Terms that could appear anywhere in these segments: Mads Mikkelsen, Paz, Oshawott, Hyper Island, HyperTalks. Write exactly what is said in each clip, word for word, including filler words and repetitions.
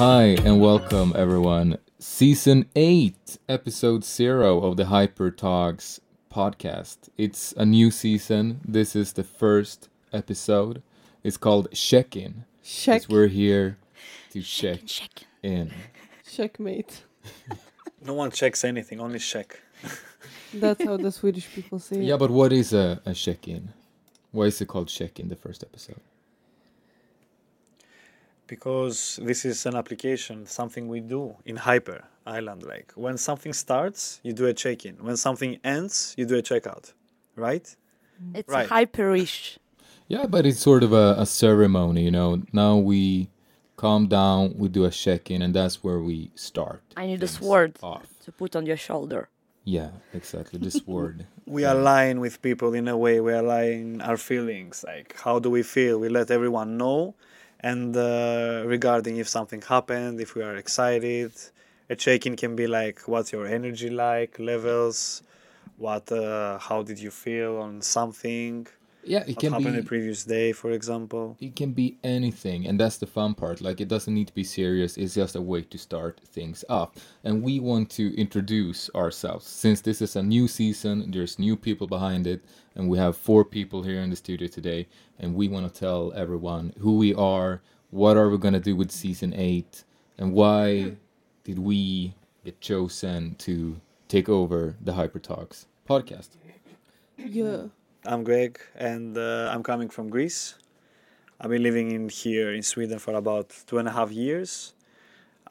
Hi and welcome everyone. Season eight, episode zero of the HyperTalks podcast. It's a new season. This is the first episode. It's called Check-In. Check. We're here to check, check in. Checkmate. No one checks anything, only check. That's how the Swedish people say it. Yeah, but what is a, a check-in? Why is it called check-in, the first episode? Because this is an application, something we do in Hyper Island. Like when something starts, you do a check-in. When something ends, you do a check-out. Right? It's right. Hyperish. Yeah, but it's sort of a, a ceremony, you know. Now we calm down, we do a check-in, and that's where we start. I need a sword off. To put on your shoulder. Yeah, exactly. The sword. We yeah. align with people in a way. We align our feelings. Like, how do we feel? We let everyone know. And uh, regarding if something happened, if we are excited, a check-in can be like, what's your energy like, levels, what, uh, how did you feel on something? Yeah, it can be. What happened the previous day, for example? It can be anything, and that's the fun part. Like, it doesn't need to be serious. It's just a way to start things up. And we want to introduce ourselves. Since this is a new season, there's new people behind it, and we have four people here in the studio today, and we want to tell everyone who we are, what are we going to do with season eight, and why did we get chosen to take over the HyperTalks podcast. Yeah. I'm Greg, and uh, I'm coming from Greece. I've been living in here in Sweden for about two and a half years.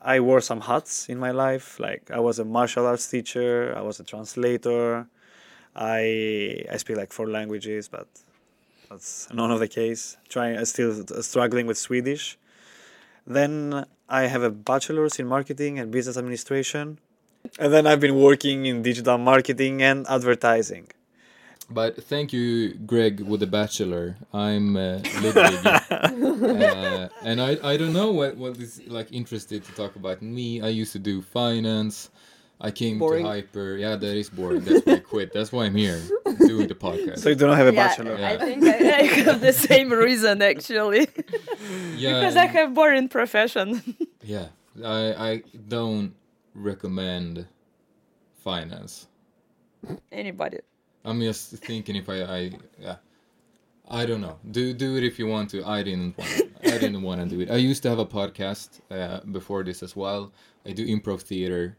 I wore some hats in my life. Like, I was a martial arts teacher. I was a translator. I I speak like four languages, but that's none of the case. Trying, I'm still struggling with Swedish. Then I have a bachelor's in marketing and business administration. And then I've been working in digital marketing and advertising. But thank you, Greg, with the bachelor. I'm uh, Ludwig, uh, and I, I don't know what, what is like interested to talk about me. I used to do finance. I came boring. to Hyper. Yeah, that is boring. That's why I quit. That's why I'm here doing the podcast. So you don't have a yeah, bachelor. Yeah. I think I, I have the same reason actually. Yeah, because I have boring profession. Yeah, I I don't recommend finance. Anybody. I'm just thinking if I, I, yeah. I don't know. Do do it if you want to. I didn't want. To. I didn't want to do it. I used to have a podcast uh, before this as well. I do improv theater.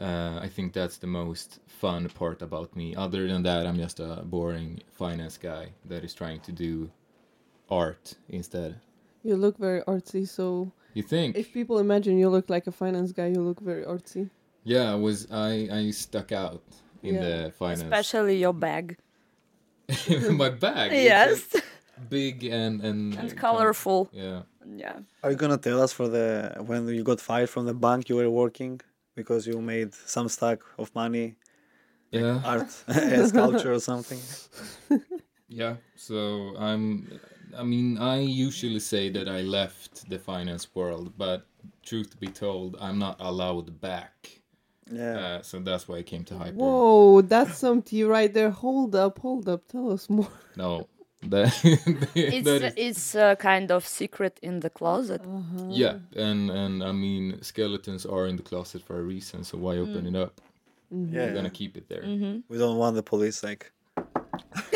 Uh, I think that's the most fun part about me. Other than that, I'm just a boring finance guy that is trying to do art instead. You look very artsy, so. You think? If people imagine you look like a finance guy, you look very artsy. Yeah, I was I, I stuck out. In yeah. the finance. Especially your bag. My bag? Yes. Big and... And, and colorful. Yeah. Yeah. Are you going to tell us for the when you got fired from the bank you were working because you made some stack of money? Yeah. Like art, sculpture or something? Yeah. So I'm... I mean, I usually say that I left the finance world, but truth be told, I'm not allowed back. Yeah. Uh, so that's why I came to Hyper. Whoa, that's some tea right there. Hold up, hold up. Tell us more. No. That, it's that is... it's a kind of secret in the closet. Uh-huh. Yeah, and and I mean, skeletons are in the closet for a reason, so why open mm. it up? Mm-hmm. Yeah. We're going to keep it there. Mm-hmm. We don't want the police, like...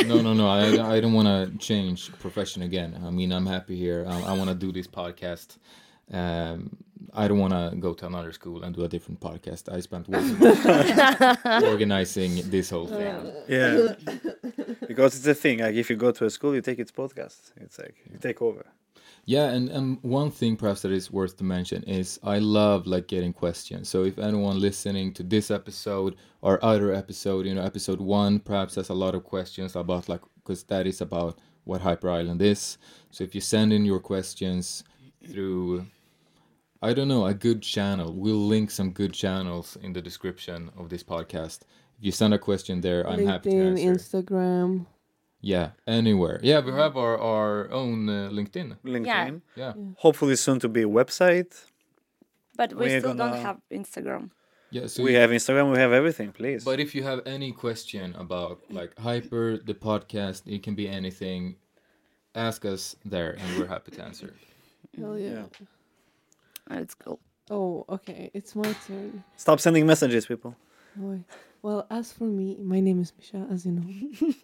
no, no, no. I, I don't want to change profession again. I mean, I'm happy here. I, I want to do this podcast. Um... I don't want to go to another school and do a different podcast. I spent working organizing this whole thing. Yeah, because it's a thing. Like if you go to a school, you take its podcast. It's like you take over. Yeah, and, and one thing perhaps that is worth to mention is I love like getting questions. So if anyone listening to this episode or other episode, you know, episode one, perhaps has a lot of questions about like because that is about what Hyper Island is. So if you send in your questions through. I don't know, a good channel. We'll link some good channels in the description of this podcast. If you send a question there, I'm LinkedIn, happy to answer. Instagram. Yeah, anywhere. Yeah, we have our, our own uh, LinkedIn. LinkedIn. Yeah. yeah. Hopefully soon to be a website. But we We're still gonna... don't have Instagram. Yeah, so we have Instagram, we have everything, please. But if you have any question about like Hyper, the podcast, it can be anything, ask us there and we're happy to answer. Hell yeah. yeah. It's cool. Oh, okay. It's my turn. Stop sending messages, people. Boy. Well, as for me, my name is Misha, as you know.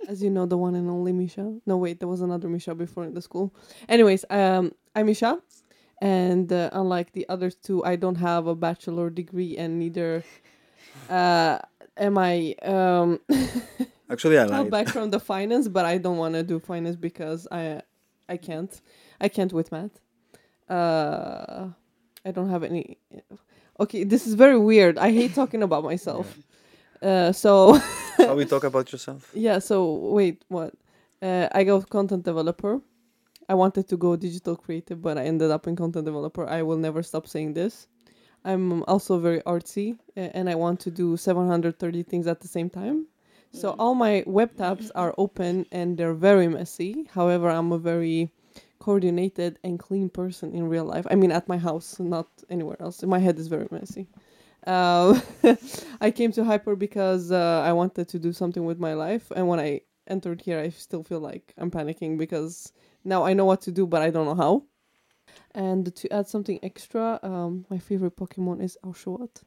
As you know, the one and only Misha. No, wait, there was another Misha before in the school. Anyways, um, I'm Misha. And uh, unlike the other two, I don't have a bachelor degree and neither uh, am I... Um, Actually, I lied. I'm back from the finance, but I don't want to do finance because I I can't. I can't with math. Uh, I don't have any... Okay, this is very weird. I hate talking about myself. Yeah. Uh, so how we talk about yourself? Yeah. So wait, what? Uh, I got content developer. I wanted to go digital creative, but I ended up in content developer. I will never stop saying this. I'm also very artsy, and I want to do seven hundred thirty things at the same time. So all my web tabs are open, and they're very messy. However, I'm a very coordinated and clean person in real life. I mean, at my house, not anywhere else. My head is very messy. Uh, I came to Hyper because uh, I wanted to do something with my life, and when I entered here, I still feel like I'm panicking because now I know what to do, but I don't know how. And to add something extra, um, my favorite Pokemon is Oshawott.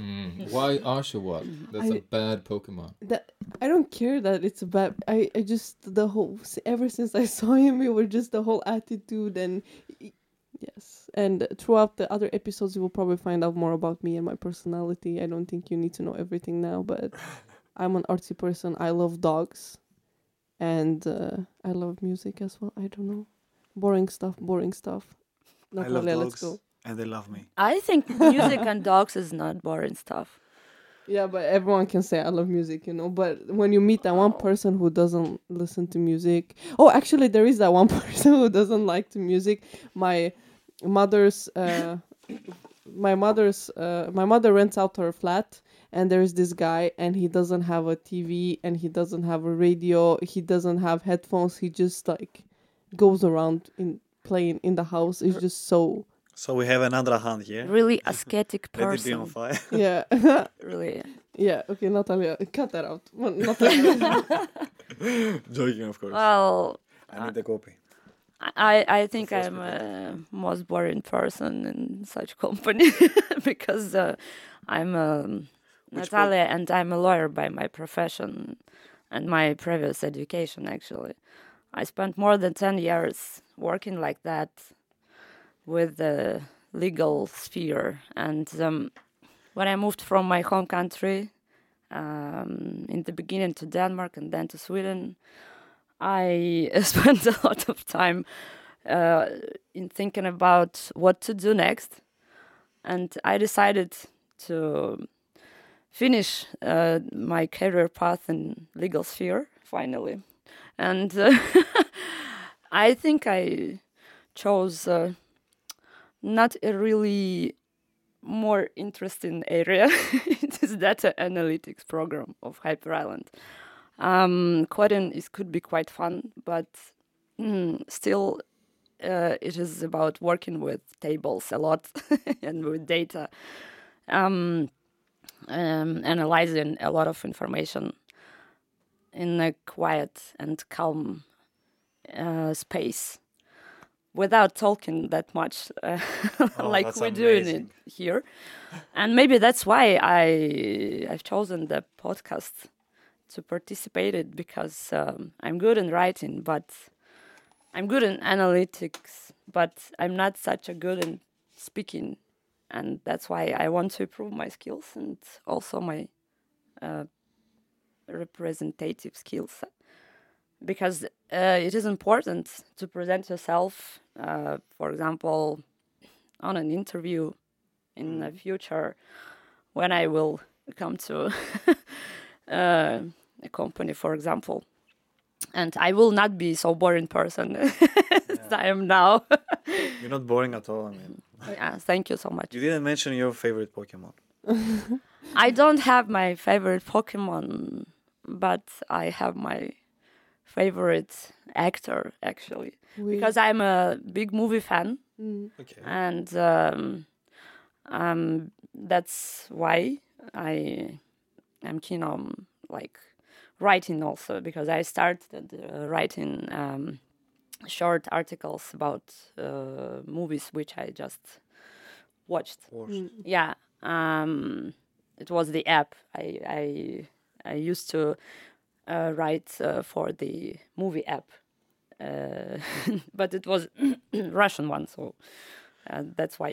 Mm. Why Oshawott? That's I, a bad Pokemon. That I don't care that it's a bad. I, I just the whole ever since I saw him, we were just the whole attitude and. Yes, and throughout the other episodes, you will probably find out more about me and my personality. I don't think you need to know everything now, but I'm an artsy person. I love dogs, and uh, I love music as well. I don't know. Boring stuff, boring stuff. Not I love really, dogs, let's go. And they love me. I think music and dogs is not boring stuff. Yeah, but everyone can say I love music, you know. But when you meet that one person who doesn't listen to music... Oh, actually, there is that one person who doesn't like the music. My mother's... Uh, my mother's... Uh, my mother rents out her flat, and there is this guy, and he doesn't have a T V, and he doesn't have a radio, he doesn't have headphones. He just, like, goes around in playing in the house. It's just so... So we have another hand here. Really ascetic person. Let it be on fire. Yeah. Really. Yeah. Okay, Natalia, cut that out. Well, Natalia. Joking, of course. Well, I need a copy. I, I think First I'm the most boring person in such company because uh, I'm um, Natalia and I'm a lawyer by my profession and my previous education, actually. I spent more than ten years working like that with the legal sphere. And um, when I moved from my home country, um, in the beginning to Denmark and then to Sweden, I spent a lot of time uh, in thinking about what to do next. And I decided to finish uh, my career path in legal sphere, finally. And uh, I think I chose... Uh, Not a really more interesting area. It is data analytics program of Hyper Island. Um, coding is could be quite fun, but mm, still, uh, it is about working with tables a lot and with data, um, um, analyzing a lot of information in a quiet and calm uh, space. Without talking that much, uh, oh, like we're amazing. Doing it here, and maybe that's why I I've chosen the podcast to participate in because um, I'm good in writing, but I'm good in analytics, but I'm not such a good in speaking, and that's why I want to improve my skills and also my uh, representative skills. Because uh, it is important to present yourself, uh, for example, on an interview in the future when I will come to uh, a company, for example. And I will not be so boring person as yeah. I am now. You're not boring at all, I mean. Yeah, thank you so much. You didn't mention your favorite Pokemon. I don't have my favorite Pokemon, but I have my... favorite actor, actually, oui. Because I'm a big movie fan, mm. okay. and um, um, that's why I am keen on like writing also because I started uh, writing um, short articles about uh, movies which I just watched. watched. Mm. Yeah. Um, it was the app I I, I used to uh, write uh, for the movie app. Uh, but it was Russian one, so uh, that's why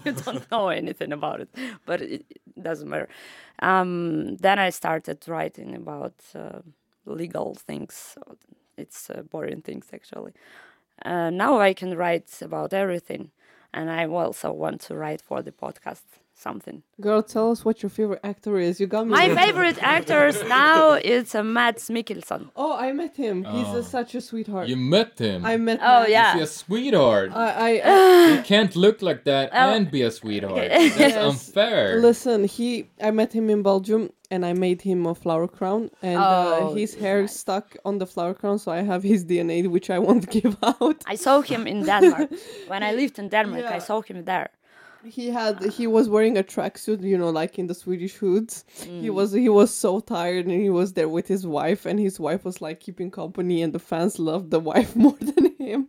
you don't know anything about it. But it doesn't matter. Um, then I started writing about uh, legal things. It's uh, boring things, actually. Uh, now I can write about everything. And I also want to write for the podcast something. Girl, tell us what your favorite actor is. You got me. My favorite actors now is uh, Mads Mikkelsen. Oh, I met him. Oh. He's a, such a sweetheart. You met him? I met him. Oh, Mads. Yeah. He's a sweetheart. I, I You can't look like that oh. and be a sweetheart. That's yes. unfair. Listen, he. I met him in Belgium. And I made him a flower crown, and oh, uh, his hair nice. stuck on the flower crown, so I have his D N A, which I won't give out. I saw him in Denmark. When I lived in Denmark, yeah. I saw him there. He had, uh, he was wearing a tracksuit, you know, like in the Swedish hoods. Mm. He was, he was so tired, and he was there with his wife, and his wife was like keeping company, and the fans loved the wife more than him.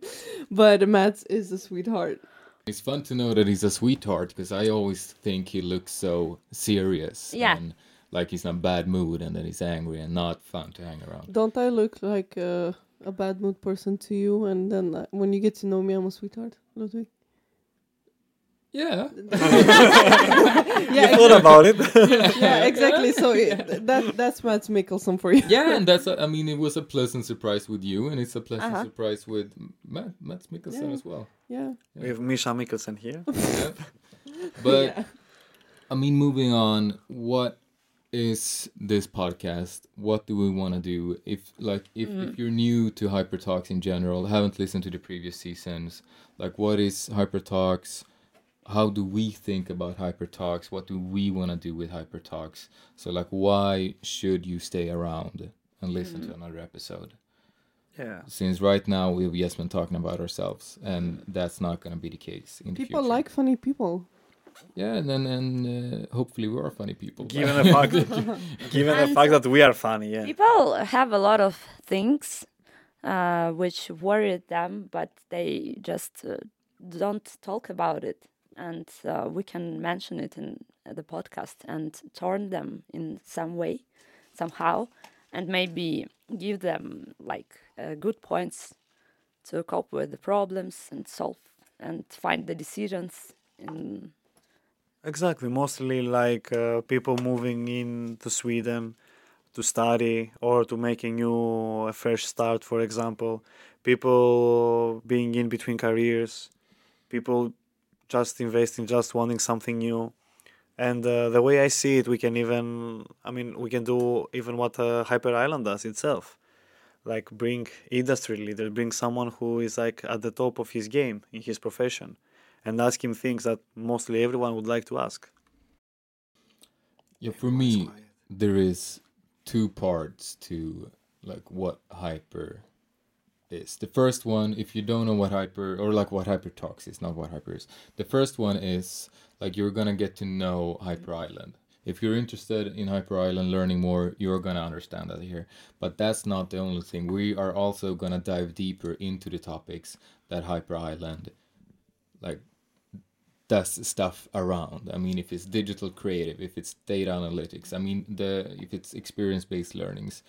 But Mads is a sweetheart. It's fun to know that he's a sweetheart because I always think he looks so serious. Yeah. And like he's in a bad mood and then he's angry and not fun to hang around. Don't I look like uh, a bad mood person to you? And then uh, when you get to know me, I'm a sweetheart, Ludwig? Yeah. yeah you thought about it. yeah. yeah, exactly. So it, that that's Mads Mikkelsen for you. Yeah, and that's, a, I mean, it was a pleasant surprise with you and it's a pleasant uh-huh. surprise with Mad, Mads Mikkelsen yeah. as well. Yeah. yeah. We have Misha Mikkelsen here. yeah. But, yeah. I mean, moving on, what is this podcast? What do we want to do? If like if, mm. if you're new to HyperTalks in general, haven't listened to the previous seasons, like what is HyperTalks? How do we think about HyperTalks? What do we want to do with HyperTalks? So like why should you stay around and listen mm. to another episode? Yeah. Since right now we've just been talking about ourselves and that's not going to be the case in the future. People like funny people. Yeah, and then and uh, hopefully we are funny people. Given the fact, that, given the fact that we are funny, yeah. People have a lot of things uh, which worry them, but they just uh, don't talk about it. And uh, we can mention it in the podcast and turn them in some way, somehow, and maybe give them like uh, good points to cope with the problems and solve and find the decisions in. Exactly, mostly like uh, people moving in to Sweden to study or to make a new, a fresh start, for example. People being in between careers, people just investing, just wanting something new. And uh, the way I see it, we can even, I mean, we can do even what uh, Hyper Island does itself. Like bring industry leaders, bring someone who is like at the top of his game in his profession. And ask him things that mostly everyone would like to ask. Yeah, for me, there is two parts to like what Hyper is. The first one, if you don't know what Hyper or like what HyperTalks is, not what Hyper is. The first one is like you're gonna get to know Hyper Island. If you're interested in Hyper Island, learning more, you're going to understand that here. But that's not the only thing. We are also going to dive deeper into the topics that Hyper Island like does stuff around. I mean, if it's digital creative, if it's data analytics, I mean, the if it's experience-based learnings,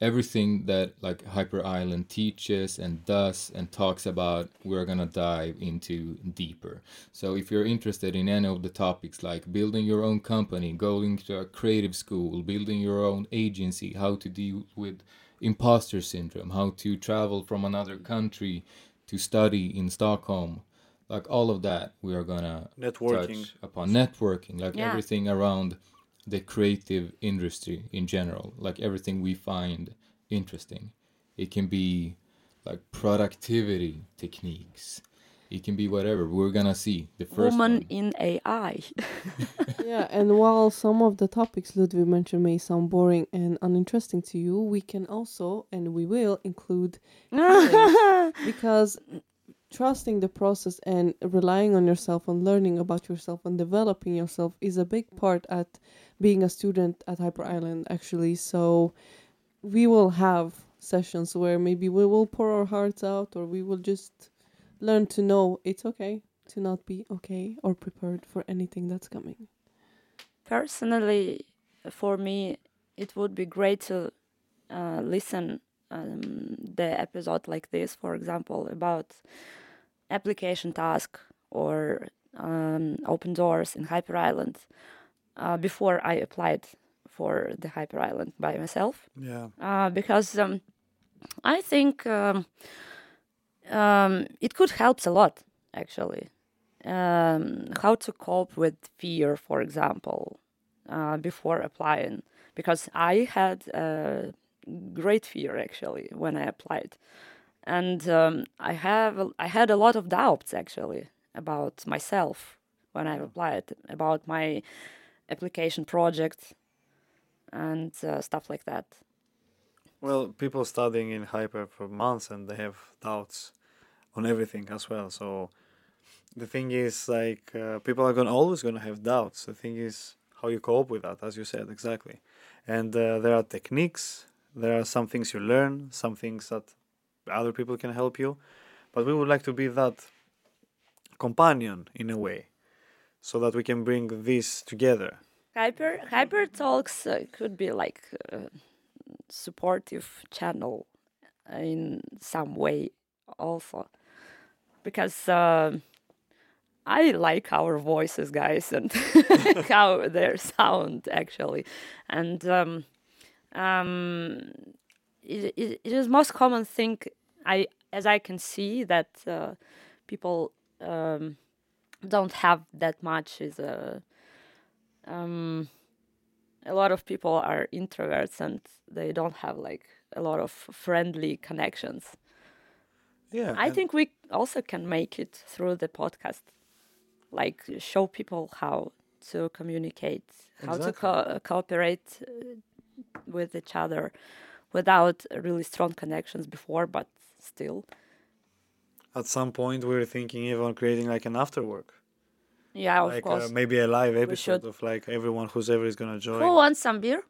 everything that like Hyper Island teaches and does and talks about, we're gonna dive into deeper. So if you're interested in any of the topics like building your own company, going to a creative school, building your own agency, how to deal with imposter syndrome, how to travel from another country to study in Stockholm, like all of that, we are gonna networking. touch upon networking, like yeah. everything around the creative industry in general, like everything we find interesting. It can be like productivity techniques. It can be whatever. We're gonna see the first woman one. In A I. yeah, and while some of the topics Ludwig mentioned may sound boring and uninteresting to you, we can also and we will include because. Trusting the process and relying on yourself and learning about yourself and developing yourself is a big part at being a student at Hyper Island, actually. So we will have sessions where maybe we will pour our hearts out or we will just learn to know it's okay. to not be okay or prepared for anything that's coming? Personally, for me, it would be great to uh, listen um, the episode like this, for example, about application task or um, open doors in Hyper Island uh, before I applied for the Hyper Island by myself. Yeah. Uh, because um, I think um, um, it could help a lot, actually. Um, how to cope with fear, for example, uh, before applying. Because I had a great fear, actually, when I applied. And um, I have I had a lot of doubts, actually, about myself when I applied, about my application project and uh, stuff like that. Well, people studying in Hyper for months and they have doubts on everything as well. So the thing is, like, uh, people are gonna always going to have doubts. The thing is how you cope with that, as you said, exactly. And uh, there are techniques. There are some things you learn, some things that other people can help you. But we would like to be that companion in a way so that we can bring this together. Hyper HyperTalks uh, could be like a supportive channel in some way also. Because uh, I like our voices, guys, and how their sound, actually. And um, um, it, it, it is most common thing, I, as I can see, that uh, people um, don't have that much. Is a, um, a lot of people are introverts and they don't have like a lot of friendly connections. Yeah, I think we also can make it through the podcast, like show people how to communicate, how exactly. to co- cooperate with each other without really strong connections before, but still. At some point, we were thinking even creating like an afterwork. Yeah, like, of course. Like uh, maybe a live episode of like everyone who's ever is going to join. Who wants some beer?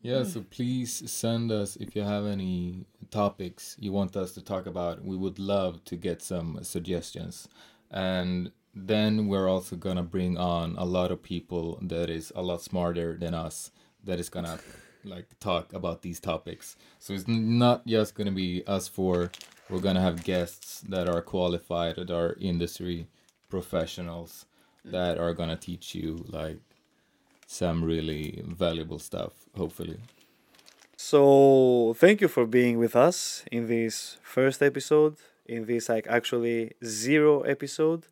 Yeah, so please send us if you have any topics you want us to talk about. We would love to get some suggestions. And then we're also going to bring on a lot of people that is a lot smarter than us that is going to like talk about these topics. So it's not just going to be us four. We're going to have guests that are qualified, that are industry professionals that are going to teach you like some really valuable stuff, hopefully. So thank you for being with us in this first episode, in this like actually zero episode,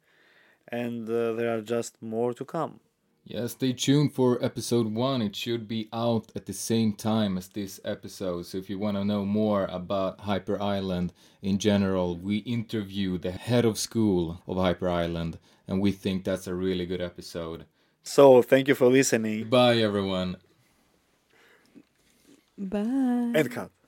and uh, there are just more to come. Yeah, stay tuned for episode one. It should be out at the same time as this episode. So if you want to know more about Hyper Island in general, we interview the head of school of Hyper Island, and we think that's a really good episode. So, thank you for listening. Bye, everyone. Bye. And cut.